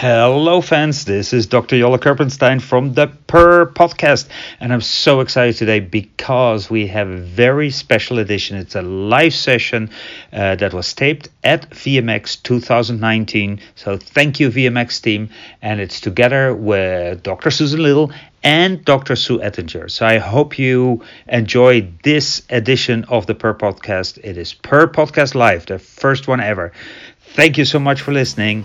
Hello fans, this is Dr. Yola Kerpenstein from the Purr Podcast, and I'm so excited today because we have a very special edition. It's a live session that was taped at VMX 2019, so thank you VMX team, and it's together with Dr. Susan Little and Dr. Sue Ettinger. So I hope you enjoy this edition of the Purr Podcast. It is Purr Podcast Live, the first one ever. Thank you so much for listening.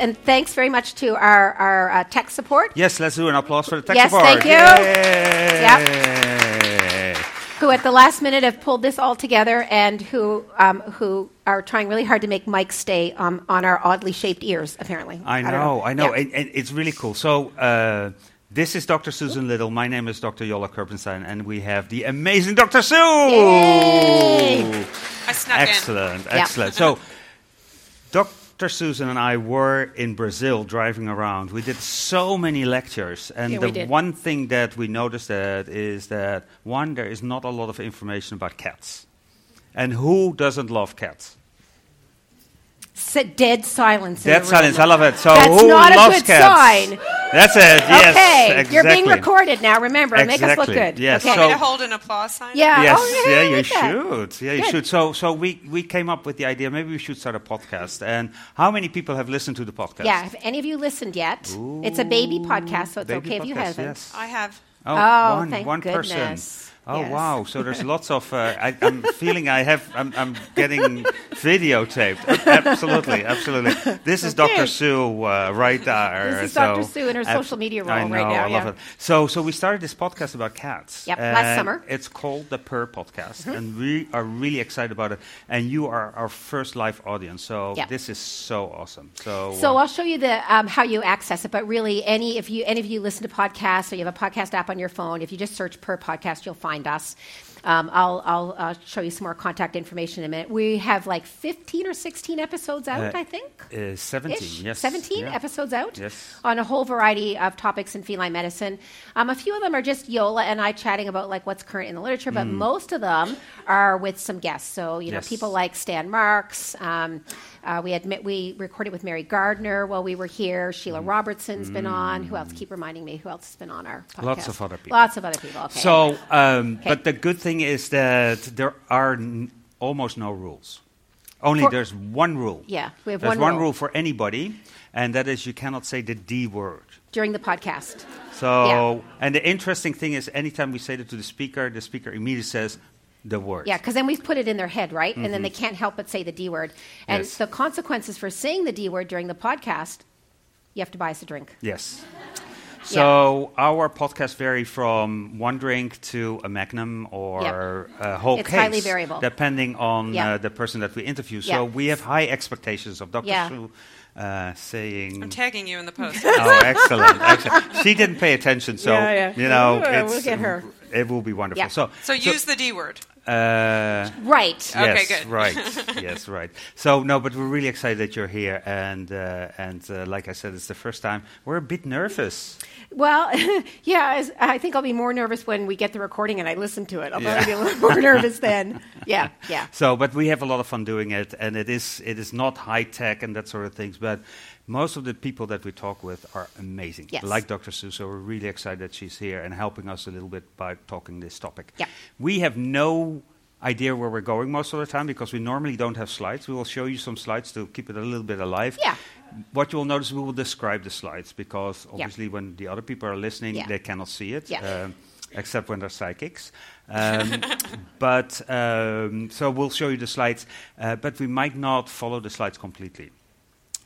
And thanks very much to our tech support. Yes, let's do an applause for the tech support. Yes, thank you. Yep. Who at the last minute have pulled this all together and who are trying really hard to make Mike stay on our oddly shaped ears, apparently. I know. Yeah. And it's really cool. So this is Dr. Susan Little. My name is Dr. Yola Kerpenstein, and we have the amazing Dr. Sue. Yay. I snuck in. Excellent. Yeah. So, Dr. Susan and I were in Brazil driving around. We did so many lectures, and the one thing that we noticed that is that, one, there is not a lot of information about cats. And who doesn't love cats? Dead silence. Dead silence, I love it. So that's who not loves a good cats? Sign. That's it, yes. Okay, exactly. You're being recorded now, remember, exactly. Make us look good. Yes. Okay. So I'm going to hold an applause sign. Yeah, yes. You should. Yeah, you should. So we came up with the idea, maybe we should start a podcast. And how many people have listened to the podcast? Yeah, have any of you listened yet? Ooh, it's a baby podcast, so it's okay podcast, if you haven't. Yes. I have. Oh, thank goodness. Oh, yes. Wow. So there's lots of... I'm feeling I'm getting videotaped. Absolutely. This is Dr. Sue right there. This is Dr. Sue in her social media role right now. I love it. So we started this podcast about cats. Yep, last summer. It's called the Purr Podcast, and we are really excited about it. And you are our first live audience, so this is so awesome. So I'll show you how you access it, but really, if any of you listen to podcasts or you have a podcast app on your phone, if you just search Purr Podcast, you'll find us. I'll show you some more contact information in a minute. We have like 15 or 16 episodes out, I think. 17, ish. Yes. 17 episodes out on a whole variety of topics in feline medicine. A few of them are just Yola and I chatting about like what's current in the literature, but most of them are with some guests. So, you know, people like Stan Marks. We recorded with Mary Gardner while we were here. Sheila Robertson's been on. Who else? Keep reminding me. Who else has been on our podcast? Lots of other people. Okay. So, but the good thing is that there are almost no rules. There's one rule. Yeah, we have one rule for anybody, and that is you cannot say the D word. During the podcast. So, and the interesting thing is anytime we say that to the speaker immediately says... the word. Yeah, because then we've put it in their head, right? And then they can't help but say the D word. And the consequences for saying the D word during the podcast, you have to buy us a drink. Yes. So our podcasts vary from one drink to a magnum or a whole case. It's highly variable. Depending on the person that we interview. So we have high expectations of Dr. Sue. I'm tagging you in the post. Oh, excellent. She didn't pay attention, so, you know, we'll get her. It will be wonderful. Yeah. So use the D word. Right. Yes, okay, good. Right. Yes, right. So, no, but we're really excited that you're here. And like I said, it's the first time. We're a bit nervous. Well, I think I'll be more nervous when we get the recording and I listen to it. I'll probably be a little more nervous then. Yeah. So, but we have a lot of fun doing it. And it is not high tech and that sort of things. But most of the people that we talk with are amazing. Yes. Like Dr. Sue. So we're really excited that she's here and helping us a little bit by talking this topic. Yeah. We have no idea where we're going most of the time because we normally don't have slides. We will show you some slides to keep it a little bit alive. Yeah. What you will notice, we will describe the slides because obviously when the other people are listening, they cannot see it, except when they're psychics. So we'll show you the slides, but we might not follow the slides completely.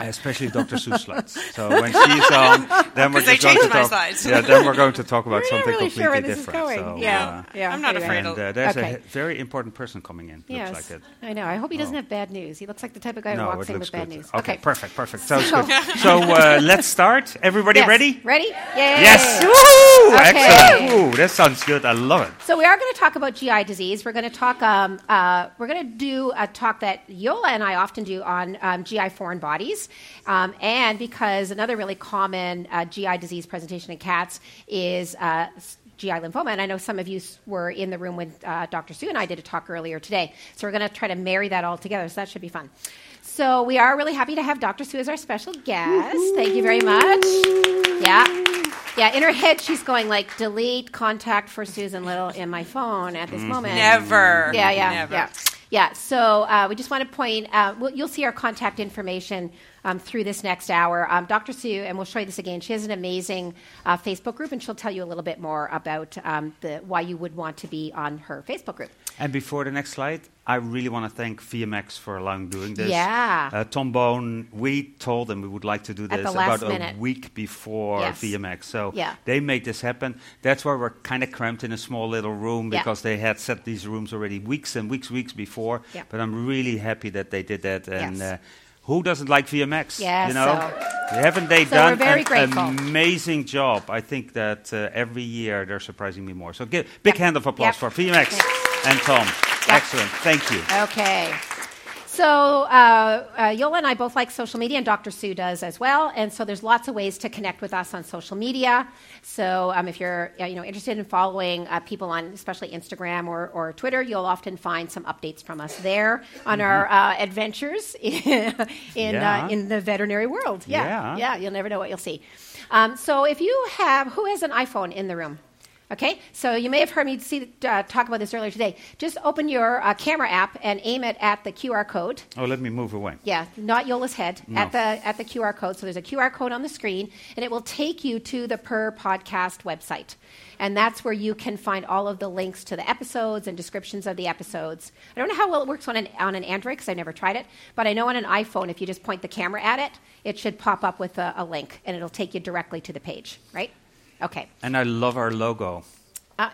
Especially Dr. Sue's slides. So when she's on, then we're just going to talk. Yeah, then we're going to talk about something really completely different. So, yeah, I'm not afraid. And there's a very important person coming in. Yes, looks like it. I know. I hope he doesn't have bad news. He looks like the type of guy who walks in with bad news. Okay, perfect. Sounds good. So let's start. Everybody ready? Ready? Yay! Yes. Woo! Okay. Excellent. Ooh, that sounds good. I love it. So we are going to talk about GI disease. We're going to talk. We're going to do a talk that Yola and I often do on GI foreign bodies. And because another really common GI disease presentation in cats is GI lymphoma. And I know some of you were in the room when Dr. Sue and I did a talk earlier today. So we're going to try to marry that all together. So that should be fun. So we are really happy to have Dr. Sue as our special guest. Woo-hoo. Thank you very much. Yeah, in her head, she's going like, delete contact for Susan Little in my phone at this moment. Never. Yeah. Yeah, so we just want to point out, you'll see our contact information through this next hour. Dr. Sue, and we'll show you this again, she has an amazing Facebook group, and she'll tell you a little bit more about why you would want to be on her Facebook group. And before the next slide, I really want to thank VMX for allowing doing this. Yeah. Tom Bohn, we told them we would like to do this about a week before VMX. So they made this happen. That's why we're kind of cramped in a small little room because they had set these rooms already weeks before. Yeah. But I'm really happy that they did that. And who doesn't like VMX? Yeah, you know, haven't they done an amazing job? I think that every year they're surprising me more. So give a big hand of applause for VMX and Tom. Yep. Excellent. Thank you. Okay. So Yola and I both like social media, and Dr. Sue does as well. And so there's lots of ways to connect with us on social media. So if you're interested in following people on especially Instagram or Twitter, you'll often find some updates from us there on our adventures in the veterinary world. Yeah, you'll never know what you'll see. So if you have, who has an iPhone in the room? Okay, so you may have heard me talk about this earlier today. Just open your camera app and aim it at the QR code. Oh, let me move away. Yeah, not Yola's head, at the QR code. So there's a QR code on the screen, and it will take you to the Purr Podcast website. And that's where you can find all of the links to the episodes and descriptions of the episodes. I don't know how well it works on an Android because I've never tried it, but I know on an iPhone, if you just point the camera at it, it should pop up with a link, and it'll take you directly to the page, right? Okay. And I love our logo.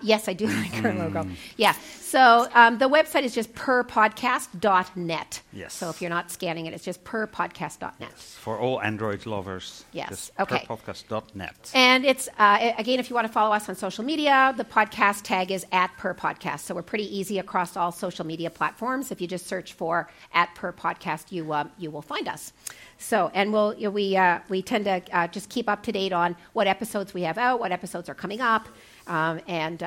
Yes, I do like our logo. Yeah. So the website is just purrpodcast.net. Yes. So if you're not scanning it, it's just purrpodcast.net. Yes. For all Android lovers. Yes. Okay. Purrpodcast.net. And it's, again, if you want to follow us on social media, the podcast tag is @purrpodcast. So we're pretty easy across all social media platforms. If you just search for @purrpodcast, you will find us. So, and we tend to just keep up to date on what episodes we have out, what episodes are coming up, and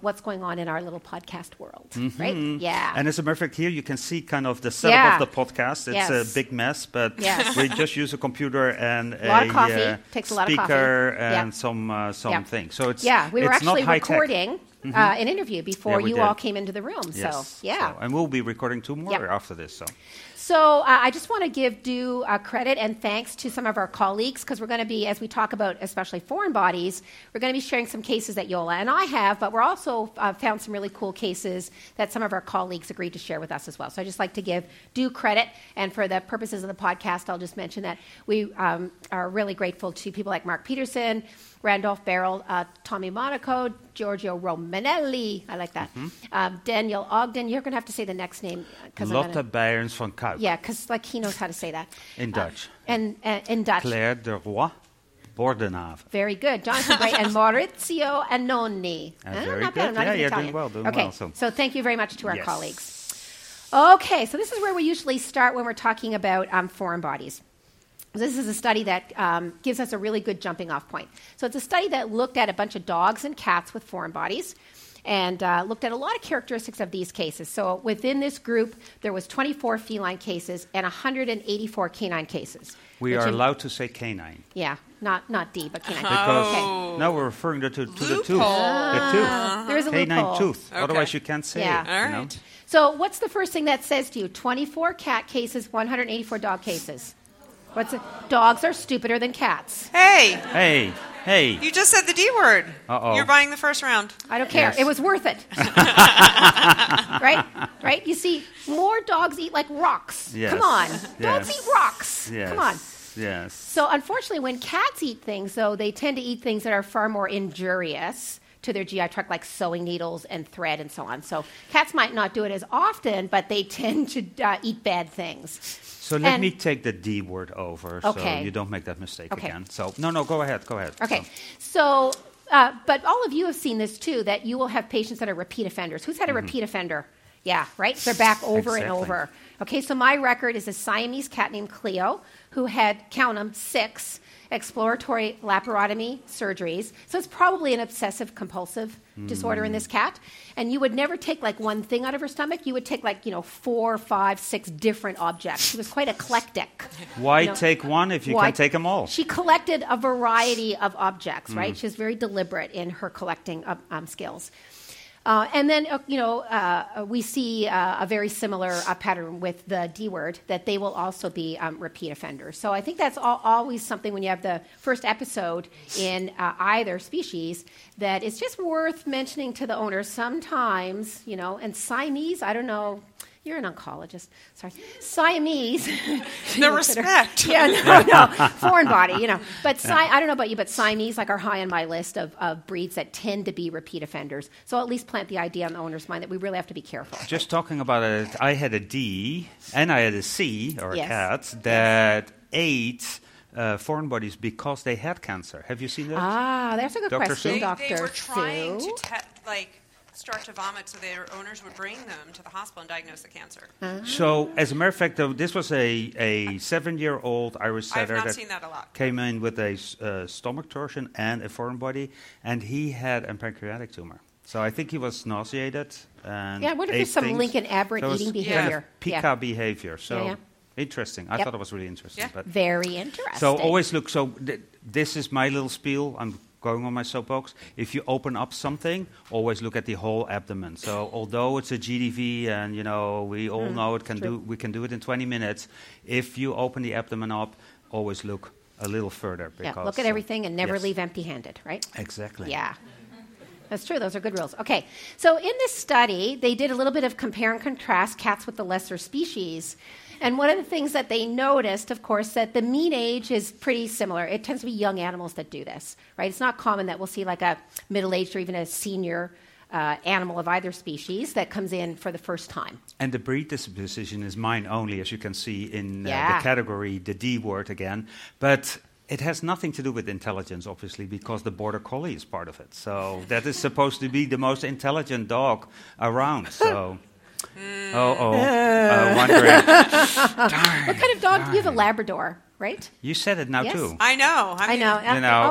what's going on in our little podcast world, right? Yeah. And as a matter of fact, here you can see kind of the setup of the podcast. It's a big mess, but we just use a computer and a speaker and some things. So it's we were actually recording an interview before you all came into the room. Yes. So and we'll be recording two more after this. So I just want to give due credit and thanks to some of our colleagues because we're going to be, as we talk about especially foreign bodies, we're going to be sharing some cases that Yola and I have, but we're also found some really cool cases that some of our colleagues agreed to share with us as well. So I just like to give due credit, and for the purposes of the podcast, I'll just mention that we are really grateful to people like Mark Peterson, Randolph Beryl, Tommy Monaco, Giorgio Romanelli. I like that. Daniel Ogden. You're going to have to say the next name. Lotte Behrens van Kau. Yeah, because he knows how to say that. In Dutch. In Dutch. Claire de Roy Bordenave. Very good. Jonathan Wright and Maurizio Annoni. Very not good. Bad. Yeah, you're doing well. So thank you very much to our colleagues. Okay, so this is where we usually start when we're talking about foreign bodies. This is a study that gives us a really good jumping off point. So it's a study that looked at a bunch of dogs and cats with foreign bodies and looked at a lot of characteristics of these cases. So within this group, there was 24 feline cases and 184 canine cases. We are allowed to say canine. Yeah, not D, but canine. Because now we're referring to the tooth. There is a canine loophole. Tooth. Okay. Otherwise you can't say it. All right. So what's the first thing that says to you? 24 cat cases, 184 dog cases. Dogs are stupider than cats. Hey. You just said the D word. Uh-oh. You're buying the first round. I don't care. It was worth it. Right? You see, more dogs eat like rocks. Yes. Come on. Yes. Dogs eat rocks. Yes. Come on. yes. So unfortunately, when cats eat things, though, they tend to eat things that are far more injurious to their GI tract, like sewing needles and thread and so on. So cats might not do it as often, but they tend to eat bad things. So let me take the D word over, so you don't make that mistake again. So no, go ahead. Okay, so but all of you have seen this too, that you will have patients that are repeat offenders. Who's had a repeat offender? Yeah, right? They're back over and over. Okay, so my record is a Siamese cat named Cleo who had, count them, 6 exploratory laparotomy surgeries. So it's probably an obsessive-compulsive disorder in this cat. And you would never take, like, one thing out of her stomach. You would take, like, 4, 5, 6 different objects. She was quite eclectic. Why take one if you can take them all? She collected a variety of objects, right? She was very deliberate in her collecting skills. And then we see a very similar pattern with the D word, that they will also be repeat offenders. So I think that's always something when you have the first episode in either species, that it's just worth mentioning to the owner sometimes, and Siamese, I don't know. You're an oncologist. Sorry. Siamese. No respect. Yeah, no. Foreign body, But I don't know about you, but Siamese are high on my list of breeds that tend to be repeat offenders. So at least plant the idea in the owner's mind that we really have to be careful. Just talking about it, I had a D and I had a C, or a cat, that ate foreign bodies because they had cancer. Have you seen that? Ah, that's a good question, Dr. Sue. They were trying to start to vomit so their owners would bring them to the hospital and diagnose the cancer. So, as a matter of fact, though, this was a 7-year-old Irish setter that came in with a stomach torsion and a foreign body, and he had a pancreatic tumor. So I think he was nauseated. And I wonder if there's some link in aberrant eating behavior. Kind of pica behavior. So interesting. I thought it was really interesting. Yeah. But very interesting. So always look. So this is my little spiel. I'm going on my soapbox. If you open up something, always look at the whole abdomen. So although it's a GDV and we all know it we can do it in 20 minutes, if you open the abdomen up, always look a little further. Because look at everything and never leave empty-handed, right? Exactly. Yeah. That's true. Those are good rules. Okay. So in this study, they did a little bit of compare and contrast cats with the lesser species. And one of the things that they noticed, of course, that the mean age is pretty similar. It tends to be young animals that do this, right? It's not common that we'll see like a middle-aged or even a senior animal of either species that comes in for the first time. And the breed disposition is mine only, as you can see in the category, the D word again. But it has nothing to do with intelligence, obviously, because the border collie is part of it. So that is supposed to be the most intelligent dog around. So, wondering. Darn, what kind of dog? You have a Labrador, right? You said it now too. I know. I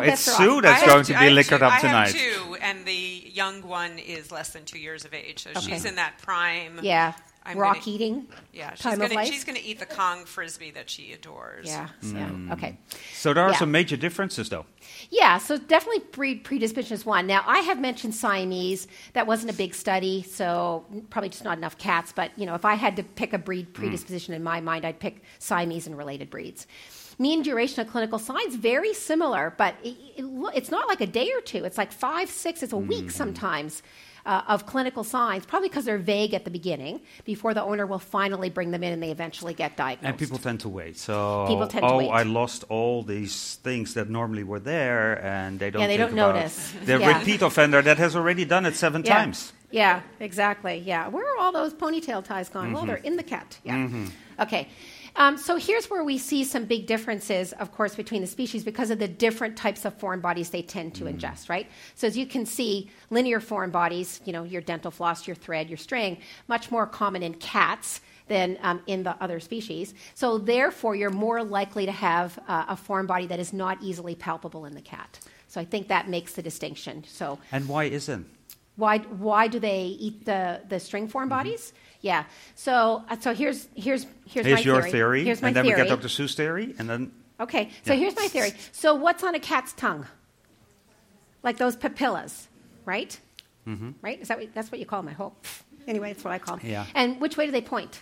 mean, it's Sue that's going to be liquored up tonight. I have 2, and the young one is less than 2 years of age, so she's in that prime. Yeah. Rock-eating time of life? She's going to eat the Kong Frisbee that she adores. Yeah. So. Okay. So there are some major differences, though. Yeah, so definitely breed predisposition is one. Now, I have mentioned Siamese. That wasn't a big study, so probably just not enough cats. But, if I had to pick a breed predisposition in my mind, I'd pick Siamese and related breeds. Mean duration of clinical signs, very similar, but it's not like a day or two. It's like 5, 6, it's a week sometimes. Of clinical signs, probably because they're vague at the beginning, before the owner will finally bring them in and they eventually get diagnosed. And people tend to wait. So, I lost all these things that normally were there, and they don't. Yeah, they don't notice. The repeat offender that has already done it 7 times. Yeah, exactly. Yeah, where are all those ponytail ties gone? Mm-hmm. Well, they're in the cat. Yeah. Mm-hmm. Okay. So here's where we see some big differences, of course, between the species because of the different types of foreign bodies they tend to ingest, right? So as you can see, linear foreign bodies, your dental floss, your thread, your string, much more common in cats than in the other species. So therefore, you're more likely to have a foreign body that is not easily palpable in the cat. So I think that makes the distinction. So and why isn't? Why do they eat the string foreign bodies? Yeah. So here's my theory. Here's your theory. Here's my theory. And then we get Dr. Sue's theory. And then okay. So here's my theory. So what's on a cat's tongue? Like those papillas, right? Mm-hmm. Right? Is that that's what you call them? I hope. Anyway, that's what I call them. Yeah. And which way do they point?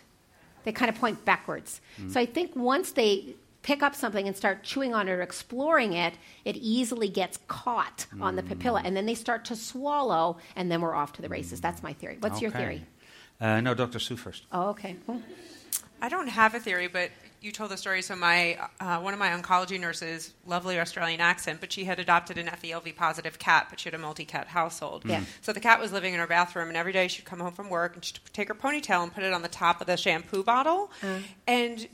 They kind of point backwards. Mm-hmm. So I think once they pick up something and start chewing on it or exploring it, it easily gets caught on the papilla, and then they start to swallow, and then we're off to the races. That's my theory. What's your theory? No, Dr. Sue first. Oh, okay. Well, I don't have a theory, but you told the story, so my one of my oncology nurses, lovely Australian accent, but she had adopted an FELV positive cat, but she had a multi-cat household. Yeah. So the cat was living in her bathroom, and every day she'd come home from work, and she'd take her ponytail and put it on the top of the shampoo bottle, and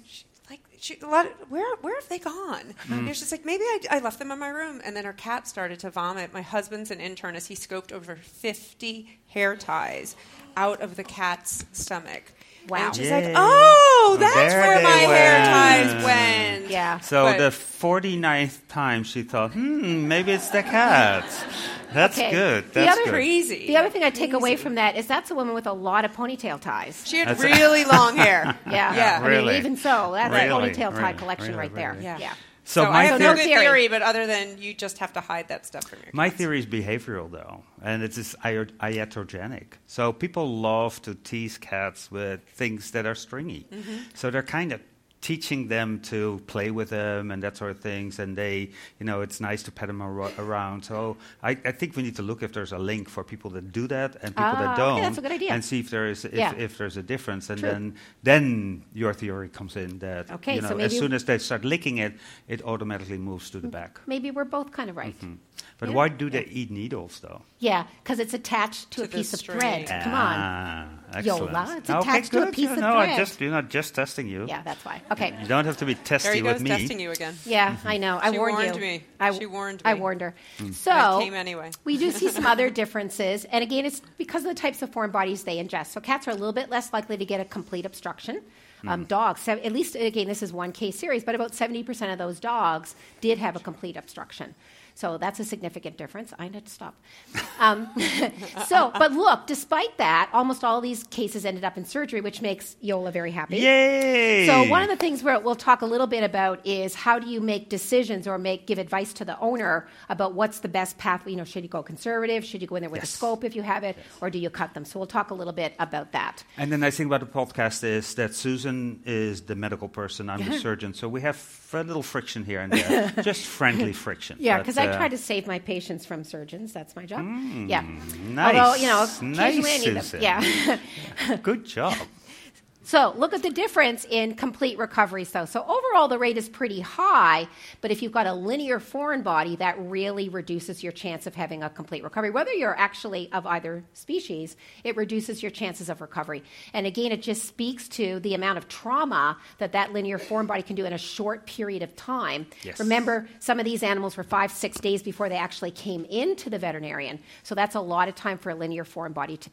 where have they gone? And she's like, maybe I left them in my room. And then her cat started to vomit. My husband's an internist. He scoped over 50 hair ties out of the cat's stomach. Wow. And she's like, oh, that's where my hair ties went. Yeah. So the 49th time she thought, maybe it's the cat. That's good. That's crazy. The other thing I take away from that is that's a woman with a lot of ponytail ties. She had really long hair. Yeah. Really. I mean, even so, that's a ponytail tie collection right there. Yeah. So I have no good theory, but other than you just have to hide that stuff from your kids. My theory is behavioral, though, and it's just iatrogenic. So people love to tease cats with things that are stringy. Mm-hmm. So they're kind of teaching them to play with them and that sort of things, and they, it's nice to pet them around. So I think we need to look if there's a link for people that do that and people that don't, that's a good idea. And see if there is if there's a difference. And then your theory comes in that so as soon as they start licking it, it automatically moves to the back. Maybe we're both kind of right. Mm-hmm. But why do they eat needles, though? Yeah, because it's attached to a piece of thread. Come on. Excellent. Yola, it's attached to a piece of thread. No, you're not just testing you. Yeah, that's why. Okay. You don't have to be testy with me. There testing you again. Yeah, I know. I warned you. Me. She warned me. I warned her. So I came anyway. We do see some other differences. And again, it's because of the types of foreign bodies they ingest. So cats are a little bit less likely to get a complete obstruction. Dogs, at least, again, this is one case series, but about 70% of those dogs did have a complete obstruction. So that's a significant difference. I need to stop. But look, despite that, almost all these cases ended up in surgery, which makes Yola very happy. Yay! So one of the things we'll talk a little bit about is how do you make decisions or give advice to the owner about what's the best path? Should you go conservative? Should you go in there with a scope if you have it? Yes. Or do you cut them? So we'll talk a little bit about that. And the nice thing about the podcast is that Susan is the medical person. I'm the surgeon. So we have a little friction here and there. Just friendly friction. Yeah, because I try to save my patients from surgeons. That's my job. Nice. Although, occasionally I need them. Yeah. Good job. So look at the difference in complete recovery. So overall, the rate is pretty high, but if you've got a linear foreign body, that really reduces your chance of having a complete recovery. Whether you're actually of either species, it reduces your chances of recovery. And again, it just speaks to the amount of trauma that linear foreign body can do in a short period of time. Yes. Remember, some of these animals were 5-6 days before they actually came into the veterinarian. So that's a lot of time for a linear foreign body to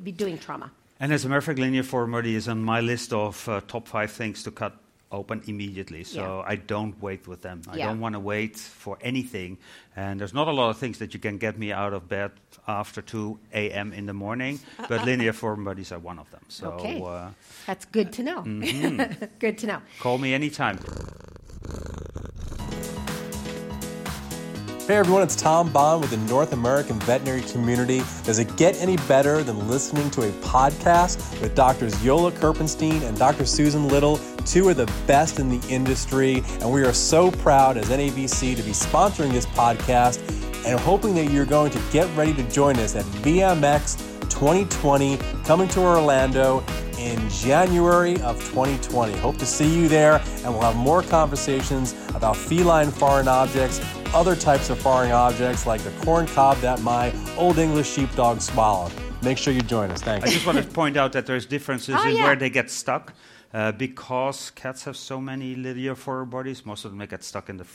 be doing trauma. And as a matter of fact, linear foreign body is on my list of top 5 things to cut open immediately. So I don't wait with them. I don't want to wait for anything. And there's not a lot of things that you can get me out of bed after 2 a.m. in the morning, but linear foreign bodies are one of them. So that's good to know. Mm-hmm. Good to know. Call me anytime. Hey everyone, it's Tom Bohn with the North American Veterinary Community. Does it get any better than listening to a podcast with Drs. Yola Kerpenstein and Dr. Susan Little, two of the best in the industry? And we are so proud as NAVC to be sponsoring this podcast and hoping that you're going to get ready to join us at VMX 2020 coming to Orlando in January of 2020. Hope to see you there, and we'll have more conversations about feline foreign objects, other types of foreign objects like the corn cob that my old English sheepdog swallowed. Make sure you join us. Thanks. I just want to point out that there's differences in where they get stuck because cats have so many linear foreign bodies. Most of them get stuck in the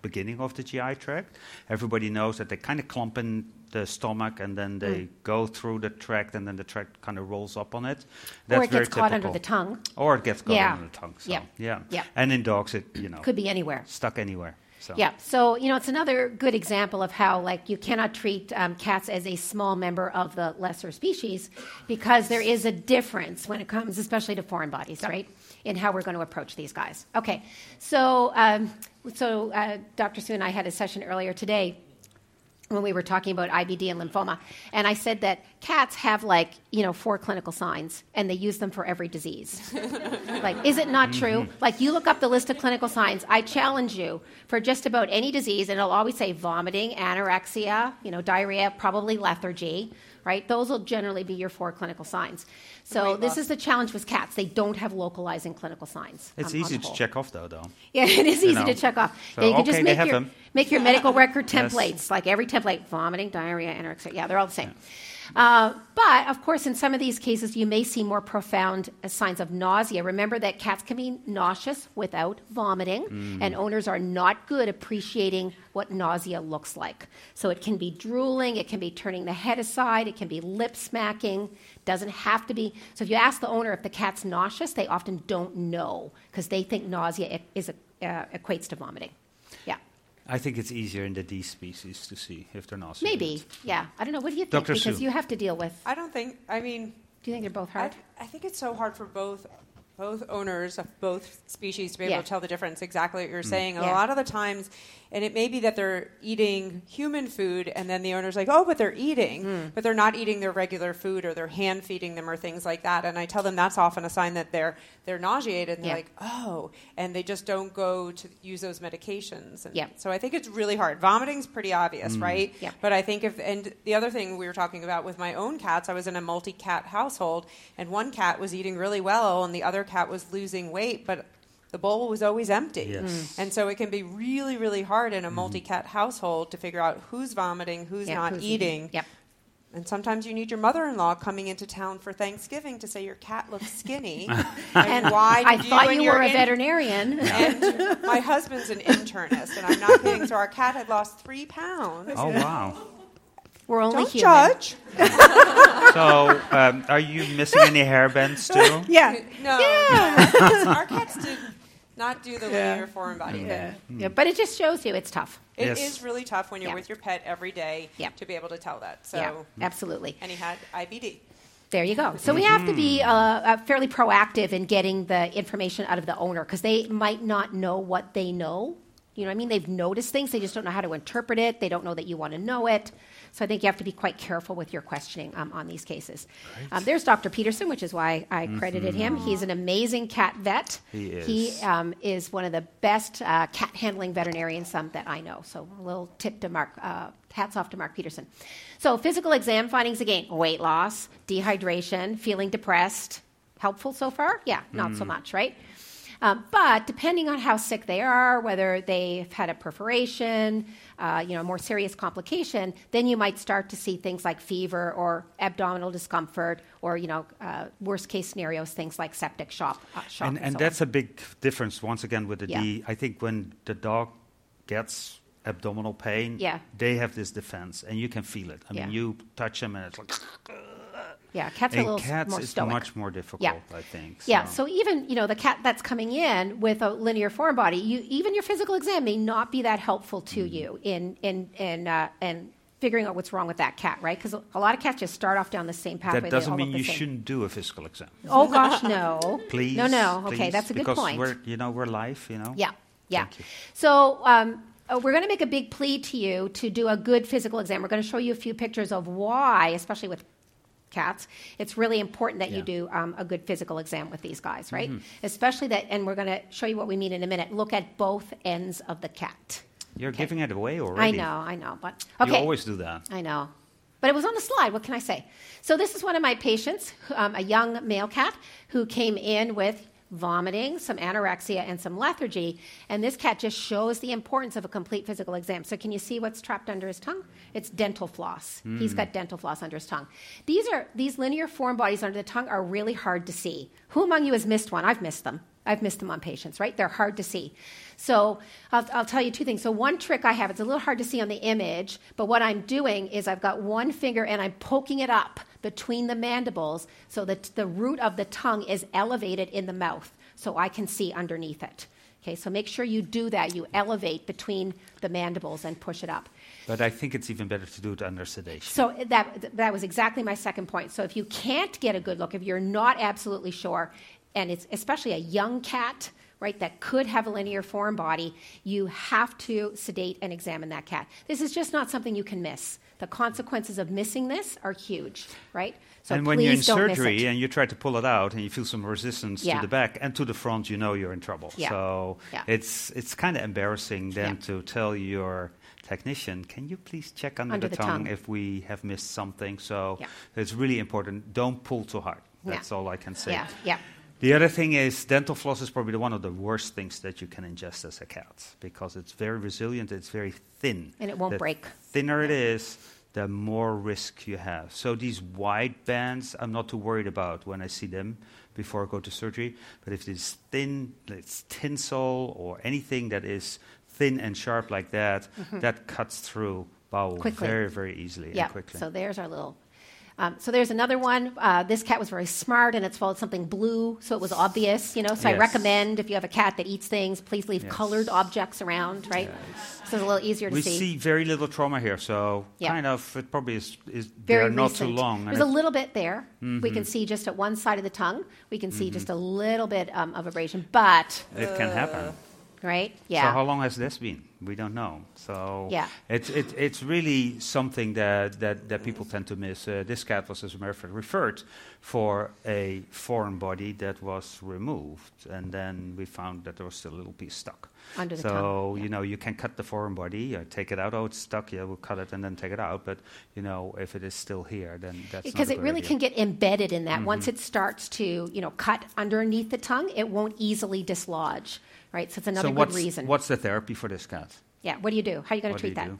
beginning of the GI tract. Everybody knows that they kind of clump in the stomach, and then they go through the tract, and then the tract kind of rolls up on it. That's caught under the tongue. Or it gets caught under the tongue. So, yeah. And in dogs, it could be anywhere. Stuck anywhere. So. Yeah, so, it's another good example of how, you cannot treat cats as a small member of the lesser species because there is a difference when it comes, especially to foreign bodies, right, in how we're going to approach these guys. Okay, so Dr. Sue and I had a session earlier today when we were talking about IBD and lymphoma, and I said that cats have 4 clinical signs, and they use them for every disease. Is it not true? You look up the list of clinical signs. I challenge you for just about any disease, and it'll always say vomiting, anorexia, diarrhea, probably lethargy, right? Those will generally be your four clinical signs. So this is the challenge with cats. They don't have localizing clinical signs. It's easy to check off, though. Yeah, it is easy to check off. So, yeah, you can just make your medical record templates, like every template, vomiting, diarrhea, anorexia. Yeah, they're all the same. Yeah. But, of course, in some of these cases, you may see more profound signs of nausea. Remember that cats can be nauseous without vomiting, and owners are not good appreciating what nausea looks like. So it can be drooling, it can be turning the head aside, it can be lip smacking. Doesn't have to be. So if you ask the owner if the cat's nauseous, they often don't know because they think nausea equates to vomiting. Yeah. I think it's easier in the D species to see if they're nauseous. Maybe, yeah. I don't know. What do you think? Dr. Because Sue. You have to deal with... I don't think... I mean... Do you think they're both hard? I think it's so hard for both owners of both species to be able to tell the difference, exactly what you're saying. A lot of the times, and it may be that they're eating human food, and then the owner's like, oh, but they're eating, but they're not eating their regular food, or they're hand feeding them or things like that. And I tell them that's often a sign that they're nauseated, and they're like, oh, and they just don't go to use those medications. And so I think it's really hard. Vomiting's pretty obvious, right? Yeah. But I think and the other thing we were talking about with my own cats, I was in a multi-cat household, and one cat was eating really well, and the other cat was losing weight, but the bowl was always empty. Yes. And so it can be really, really hard in a multi-cat household to figure out who's vomiting, who's not eating. Yep. And sometimes you need your mother-in-law coming into town for Thanksgiving to say your cat looks skinny. and why I thought you were a veterinarian. And my husband's an internist, and I'm not kidding. So our cat had lost 3 pounds. Oh, wow. We're only Don't human. Judge. So, are you missing any hairbands too? Yeah. No. Yeah. Our cats did not do the linear foreign body thing. Yeah, but it just shows you it's tough. It is really tough when you're with your pet every day to be able to tell that. So, absolutely. And he had IBD. There you go. So we have to be fairly proactive in getting the information out of the owner because they might not know what they know. You know what I mean? They've noticed things. They just don't know how to interpret it. They don't know that you want to know it. So I think you have to be quite careful with your questioning on these cases. Right. There's Dr. Peterson, which is why I credited him. He's an amazing cat vet. He is. He is one of the best cat handling veterinarians that I know. So a little tip to Mark. Hats off to Mark Peterson. So physical exam findings again: weight loss, dehydration, feeling depressed. Helpful so far? Yeah, not so much, right? But depending on how sick they are, whether they've had a perforation, more serious complication, then you might start to see things like fever or abdominal discomfort or, worst case scenarios, things like septic shock. And so that's a big difference, once again, with the D. I think when the dog gets abdominal pain, they have this defense, and you can feel it. I mean, you touch them, and it's like... Yeah, cats are a little more stoic. Much more difficult, I think. So. Yeah, so even, the cat that's coming in with a linear foreign body, even your physical exam may not be that helpful to you in figuring out what's wrong with that cat, right? Because a lot of cats just start off down the same pathway. That doesn't mean you shouldn't do a physical exam. Oh, gosh, no. Please. No. Please, okay, that's a good point. Because we're live, Yeah. So... we're going to make a big plea to you to do a good physical exam. We're going to show you a few pictures of why, especially with cats, it's really important that you do a good physical exam with these guys, right? Mm-hmm. Especially that, and we're going to show you what we mean in a minute. Look at both ends of the cat. You're giving it away already. I know. But you always do that. I know. But it was on the slide. What can I say? So this is one of my patients, a young male cat, who came in with vomiting, some anorexia, and some lethargy. And this cat just shows the importance of a complete physical exam. So can you see what's trapped under his tongue? It's dental floss. He's got dental floss under his tongue. These linear foreign bodies under the tongue are really hard to see. Who among you has missed one? I've missed them. I've missed them on patients, right? They're hard to see. So I'll tell you two things. So one trick I have, it's a little hard to see on the image, but what I'm doing is I've got one finger and I'm poking it up between the mandibles so that the root of the tongue is elevated in the mouth so I can see underneath it. Okay, so make sure you do that. You elevate between the mandibles and push it up. But I think it's even better to do it under sedation. So that was exactly my second point. So if you can't get a good look, if you're not absolutely sure, and it's especially a young cat, right, that could have a linear foreign body, you have to sedate and examine that cat. This is just not something you can miss. The consequences of missing this are huge, right? So and when you're in surgery and you try to pull it out and you feel some resistance to the back and to the front, you're in trouble. Yeah. So it's kind of embarrassing then to tell your technician, can you please check under the tongue if we have missed something? So it's really important. Don't pull too hard. That's all I can say. Yeah. The other thing is dental floss is probably one of the worst things that you can ingest as a cat because it's very resilient, it's very thin. And it won't break. The thinner it is, the more risk you have. So these wide bands, I'm not too worried about when I see them before I go to surgery. But if it's thin, it's tinsel or anything that is thin and sharp like that, that cuts through bowel very, very easily and quickly. So there's our little... So there's another one. This cat was very smart, and it's followed something blue, so it was obvious, you know. So I recommend if you have a cat that eats things, please leave colored objects around, right? So it's a little easier to see. We see very little trauma here, so kind of it probably is very not too long. There's a little bit there. We can see just at one side of the tongue. We can see just a little bit of abrasion, but... It can happen. Right? Yeah. So how long has this been? We don't know. So it's really something that people tend to miss. This cat was, as a matter of fact, referred for a foreign body that was removed, and then we found that there was still a little piece stuck. Under the tongue. You know, you can cut the foreign body, or take it out. Oh, it's stuck. Yeah, we'll cut it and then take it out. But, you know, if it is still here, then that's because it really can get embedded in that. Once it starts to, you know, cut underneath the tongue, it won't easily dislodge. Right, so it's another good reason. What's the therapy for this cat? Yeah, what do you do? How are you going to treat that? Going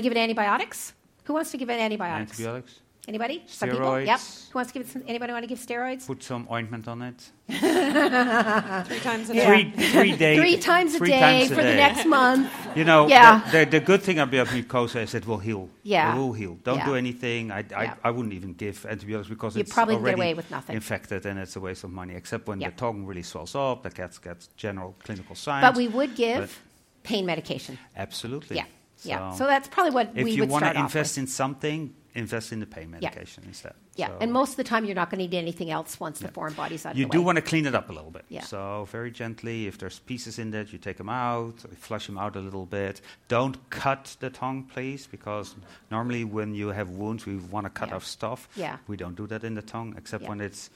to give it antibiotics? Who wants to give it antibiotics? Antibiotics? Anybody? Steroids. Some people? Yep. Who wants to give it anybody want to give steroids? Put some ointment on it. 3 times a day. Three days. 3 times a day for the next month. You know, the good thing about mucosa is it will heal. Yeah. It will heal. Don't do anything. I wouldn't even give antibiotics because you it's already infected and it's a waste of money, except when the tongue really swells up, the cat gets general clinical signs. But we would give pain medication. Absolutely. Yeah. So that's probably what we would start off with. If you want to invest in something, invest in the pain medication instead. Yeah, so and most of the time you're not going to need anything else once the foreign body's out of the way. You do want to clean it up a little bit. Yeah. So very gently, if there's pieces in that, you take them out, flush them out a little bit. Don't cut the tongue, please, because normally when you have wounds, we want to cut off stuff. Yeah. We don't do that in the tongue, except when it's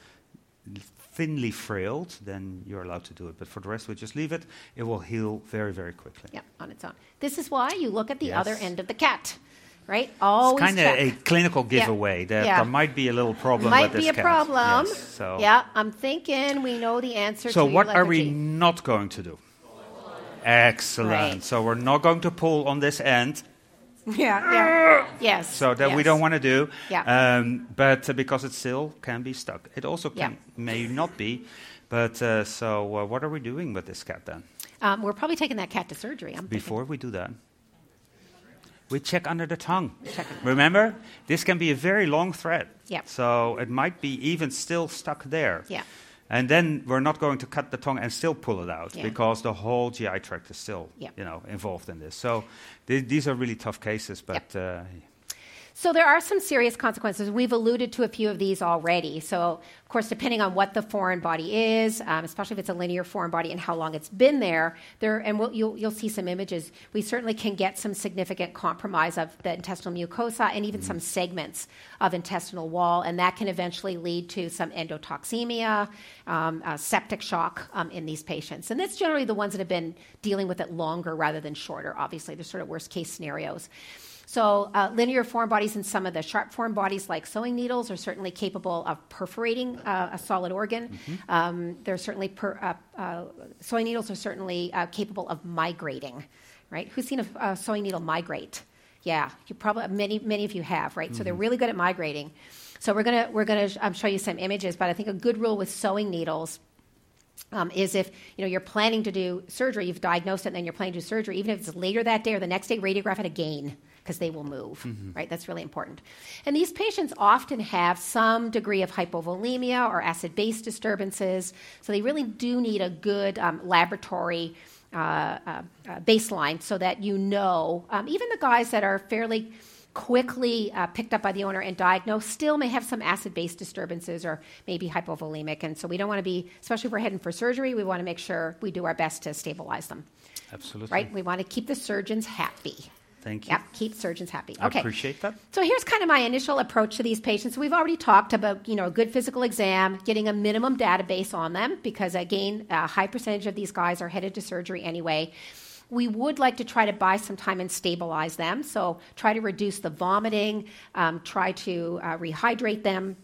thinly frailed, then you're allowed to do it. But for the rest, we just leave it. It will heal very, very quickly. Yeah, on its own. This is why you look at the other end of the cat. Right? Always it's kind of a clinical giveaway that there might be a little problem with this cat. Might be a problem. Yes, so. Yeah, I'm thinking we know the answer to your allergy. So what are we not going to do? Excellent. Right. So we're not going to pull on this end. Yeah. Yes. So that we don't want to do. Yeah. But because it still can be stuck. It also can, may not be. But so what are we doing with this cat then? We're probably taking that cat to surgery. Before we do that. We check under the tongue. Remember, this can be a very long thread. Yep. So it might be even still stuck there. Yeah. And then we're not going to cut the tongue and still pull it out because the whole GI tract is still you know, involved in this. So these are really tough cases. But so there are some serious consequences. We've alluded to a few of these already. So, of course, depending on what the foreign body is, especially if it's a linear foreign body and how long it's been there, and you'll see some images, we certainly can get some significant compromise of the intestinal mucosa and even some segments of intestinal wall, and that can eventually lead to some endotoxemia, septic shock in these patients. And that's generally the ones that have been dealing with it longer rather than shorter, obviously. They're sort of worst-case scenarios. So linear foreign bodies and some of the sharp foreign bodies like sewing needles are certainly capable of perforating a solid organ. They're certainly sewing needles are certainly capable of migrating, right? Who's seen a sewing needle migrate? Yeah, you probably many of you have, right? So they're really good at migrating. So we're gonna show you some images, but I think a good rule with sewing needles is if you know you're planning to do surgery, you've diagnosed it, and then you're planning to do surgery, even if it's later that day or the next day, radiograph it again. Because they will move, right? That's really important. And these patients often have some degree of hypovolemia or acid-base disturbances, so they really do need a good laboratory baseline so that you know, even the guys that are fairly quickly picked up by the owner and diagnosed still may have some acid-base disturbances or maybe hypovolemic. And so we don't want to be, especially if we're heading for surgery, we want to make sure we do our best to stabilize them. Absolutely. Right? We want to keep the surgeons happy. Thank you. Yep, keep surgeons happy. Okay. I appreciate that. So here's kind of my initial approach to these patients. We've already talked about, you know, a good physical exam, getting a minimum database on them, because again, a high percentage of these guys are headed to surgery anyway. We would like to try to buy some time and stabilize them. So try to reduce the vomiting, try to rehydrate them.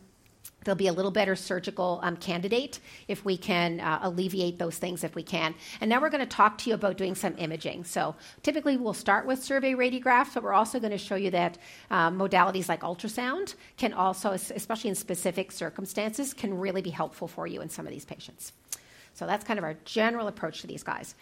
They'll be a little better surgical candidate if we can alleviate those things if we can. And now we're going to talk to you about doing some imaging. So typically we'll start with survey radiographs, but we're also going to show you that modalities like ultrasound can also, especially in specific circumstances, can really be helpful for you in some of these patients. So that's kind of our general approach to these guys.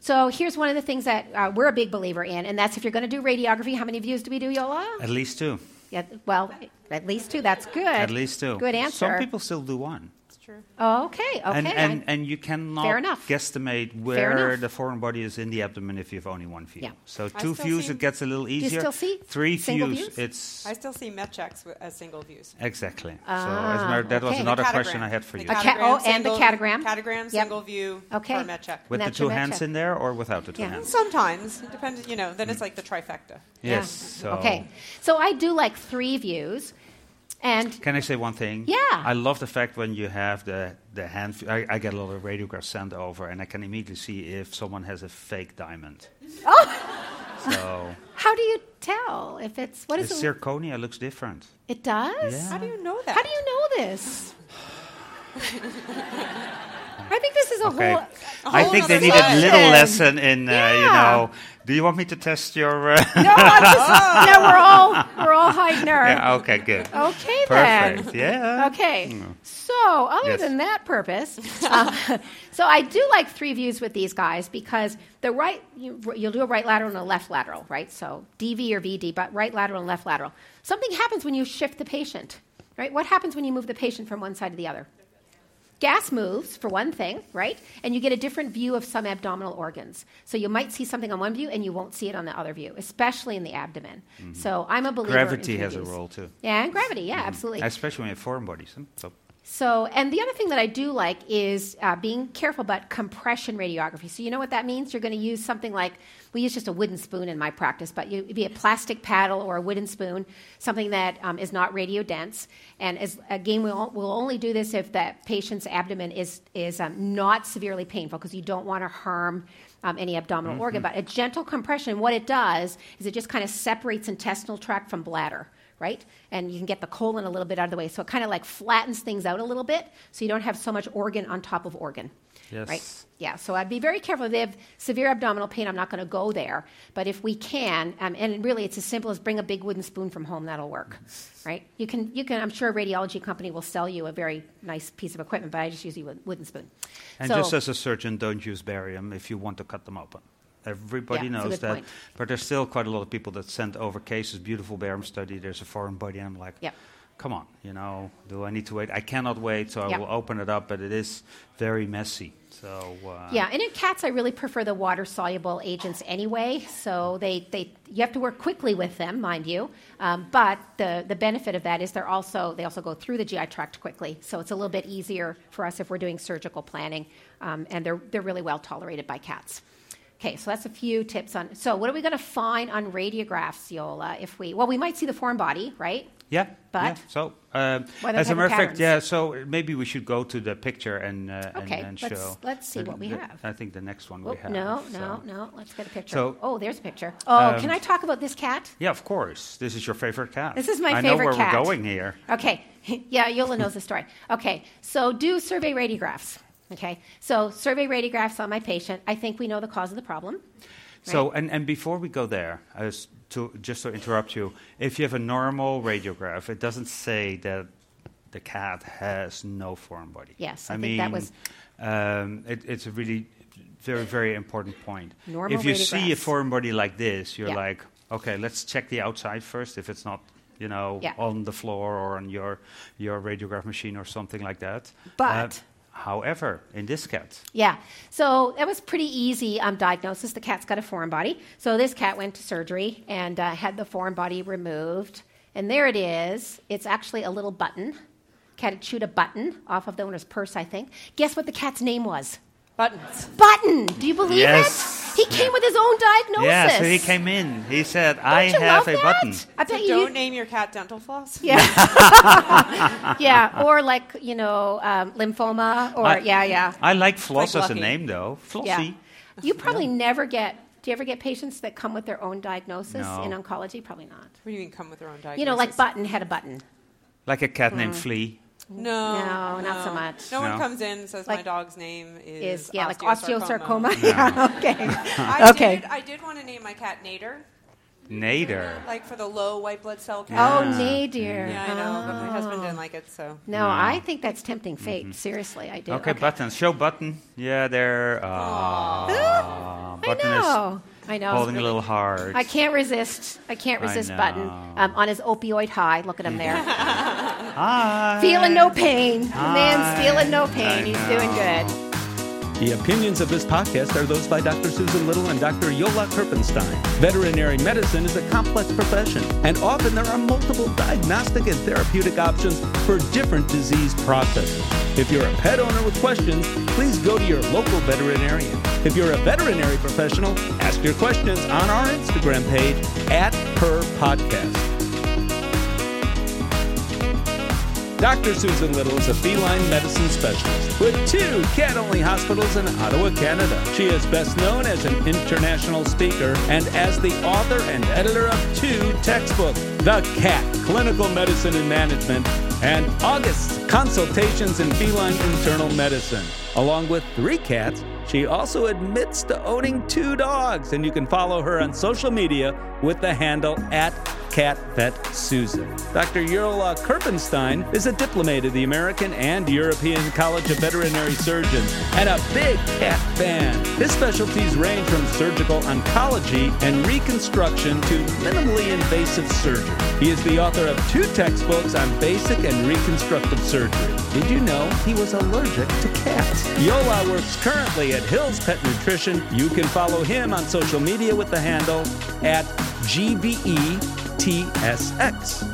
So here's one of the things that we're a big believer in, and that's if you're going to do radiography, how many views do we do, Yola? At least two. Yeah, well, at least two. That's good. At least two. Good answer. Some people still do one. That's true. Oh, okay. Okay. And you cannot guesstimate where the foreign body is in the abdomen if you have only one view. Yeah. So two views, it gets a little easier. Do you still see three views? I still see MedChex as single views. Exactly. That was another question I had for you. The catagram. Catagram, single view for MedCheck. With the two hands in there or without the two hands? Sometimes. Depends, you know, then it's like the trifecta. Yes. Yeah. So. Okay. So I do like three views. And can I say one thing? Yeah. I love the fact when you have the hand. I get a lot of radiographs sent over, and I can immediately see if someone has a fake diamond. Oh. So. How do you tell if it's what is it? Zirconia looks different. It does. Yeah. How do you know that? How do you know this? I think this is a whole. I think they need a little lesson in, you know. Do you want me to test your? No, I'm just. No, we're all hiding our. Yeah. Okay. Good. Okay. Perfect. Then. Yeah. Okay. Mm. So, other than that purpose, so I do like three views with these guys because the right you'll do a right lateral and a left lateral, right? So DV or VD, but right lateral and left lateral. Something happens when you shift the patient, right? What happens when you move the patient from one side to the other? Gas moves, for one thing, right? And you get a different view of some abdominal organs. So you might see something on one view, and you won't see it on the other view, especially in the abdomen. Mm-hmm. So I'm a believer gravity has a role, too. Yeah, and gravity, absolutely. Especially when you have foreign bodies. So, and the other thing that I do like is being careful about compression radiography. So you know what that means? You're going to use something like, we use just a wooden spoon in my practice, but it'd be a plastic paddle or a wooden spoon, something that is not radiodense. And again, we'll only do this if that patient's abdomen is not severely painful, because you don't want to harm any abdominal organ. But a gentle compression, what it does is it just kind of separates intestinal tract from bladder. Right? And you can get the colon a little bit out of the way. So it kind of like flattens things out a little bit so you don't have so much organ on top of organ. Yes. Right? Yeah. So I'd be very careful. If they have severe abdominal pain, I'm not going to go there. But if we can, and really it's as simple as bring a big wooden spoon from home. That'll work. Right? You can. I'm sure a radiology company will sell you a very nice piece of equipment, but I just use a wooden spoon. And so, just as a surgeon, don't use barium if you want to cut them open. Everybody knows that, point. But there's still quite a lot of people that send over cases. Beautiful barium study. There's a foreign body. And I'm like, come on, you know, do I need to wait? I cannot wait, so I will open it up. But it is very messy. So and in cats, I really prefer the water-soluble agents anyway. So you have to work quickly with them, mind you. But the benefit of that is they also go through the GI tract quickly. So it's a little bit easier for us if we're doing surgical planning, and they're really well tolerated by cats. Okay, so that's a few tips on. So, what are we going to find on radiographs, Yola? We might see the foreign body, right? Yeah. But so, as a matter of fact, so maybe we should go to the picture and show. Let's see what we have. I think the next one we have. No. Let's get a picture. So, there's a picture. Can I talk about this cat? Yeah, of course. This is your favorite cat. This is my favorite cat. I know where we're going here. Okay. Yeah, Yola knows the story. Okay, so do survey radiographs. Okay, so survey radiographs on my patient. I think we know the cause of the problem. Right? So, and before we go there, just to interrupt you, if you have a normal radiograph, it doesn't say that the cat has no foreign body. Yes, I think that was... It's a really very, very important point. Normal radiographs. If you see a foreign body like this, you're like, okay, let's check the outside first if it's not... you know, on the floor or on your radiograph machine or something like that. But... However, in this cat. Yeah. So that was pretty easy diagnosis. The cat's got a foreign body. So this cat went to surgery and had the foreign body removed. And there it is. It's actually a little button. Cat had chewed a button off of the owner's purse, I think. Guess what the cat's name was? Buttons. Button. Do you believe it? He came with his own diagnosis. Yeah, so he came in. He said, I have a button. I bet you don't name your cat dental floss. Yeah. Yeah, or like, you know, lymphoma or, I like floss as a name, though. Flossy. Yeah. You probably never get... Do you ever get patients that come with their own diagnosis in oncology? Probably not. What do you mean come with their own diagnosis? You know, like Button had a button. Like a cat named Flea. No, not so much. No one comes in and says like, my dog's name is osteosarcoma. Like osteosarcoma. No. Yeah, okay. I did want to name my cat Nader. Nader. Like for the low white blood cell count. Oh, Nader. Yeah, I know, but my husband didn't like it, so. No, I think that's tempting fate. Mm-hmm. Seriously, I do. Okay, Buttons. Show Button. Yeah, they're... Button I know. Holding a little hard. I can't resist Button. On his opioid high. Look at him there. Hi. Feeling no pain. Hi. The man's feeling no pain. He's doing good. The opinions of this podcast are those by Dr. Susan Little and Dr. Yola Kerpenstein. Veterinary medicine is a complex profession, and often there are multiple diagnostic and therapeutic options for different disease processes. If you're a pet owner with questions, please go to your local veterinarian. If you're a veterinary professional, ask your questions on our Instagram page @PurrPodcast. Dr. Susan Little is a feline medicine specialist with 2 cat-only hospitals in Ottawa, Canada. She is best known as an international speaker and as the author and editor of 2 textbooks, The Cat, Clinical Medicine and Management, and August's Consultations in Feline Internal Medicine. Along with 3 cats, she also admits to owning 2 dogs, and you can follow her on social media with the handle @CatVetSusan. Dr. Yola Kerpenstein is a diplomate of the American and European College of Veterinary Surgeons and a big cat fan. His specialties range from surgical oncology and reconstruction to minimally invasive surgery. He is the author of 2 textbooks on basic and reconstructive surgery. Did you know he was allergic to cats? Yola works currently at Hill's Pet Nutrition. You can follow him on social media with the handle @GVE TSX.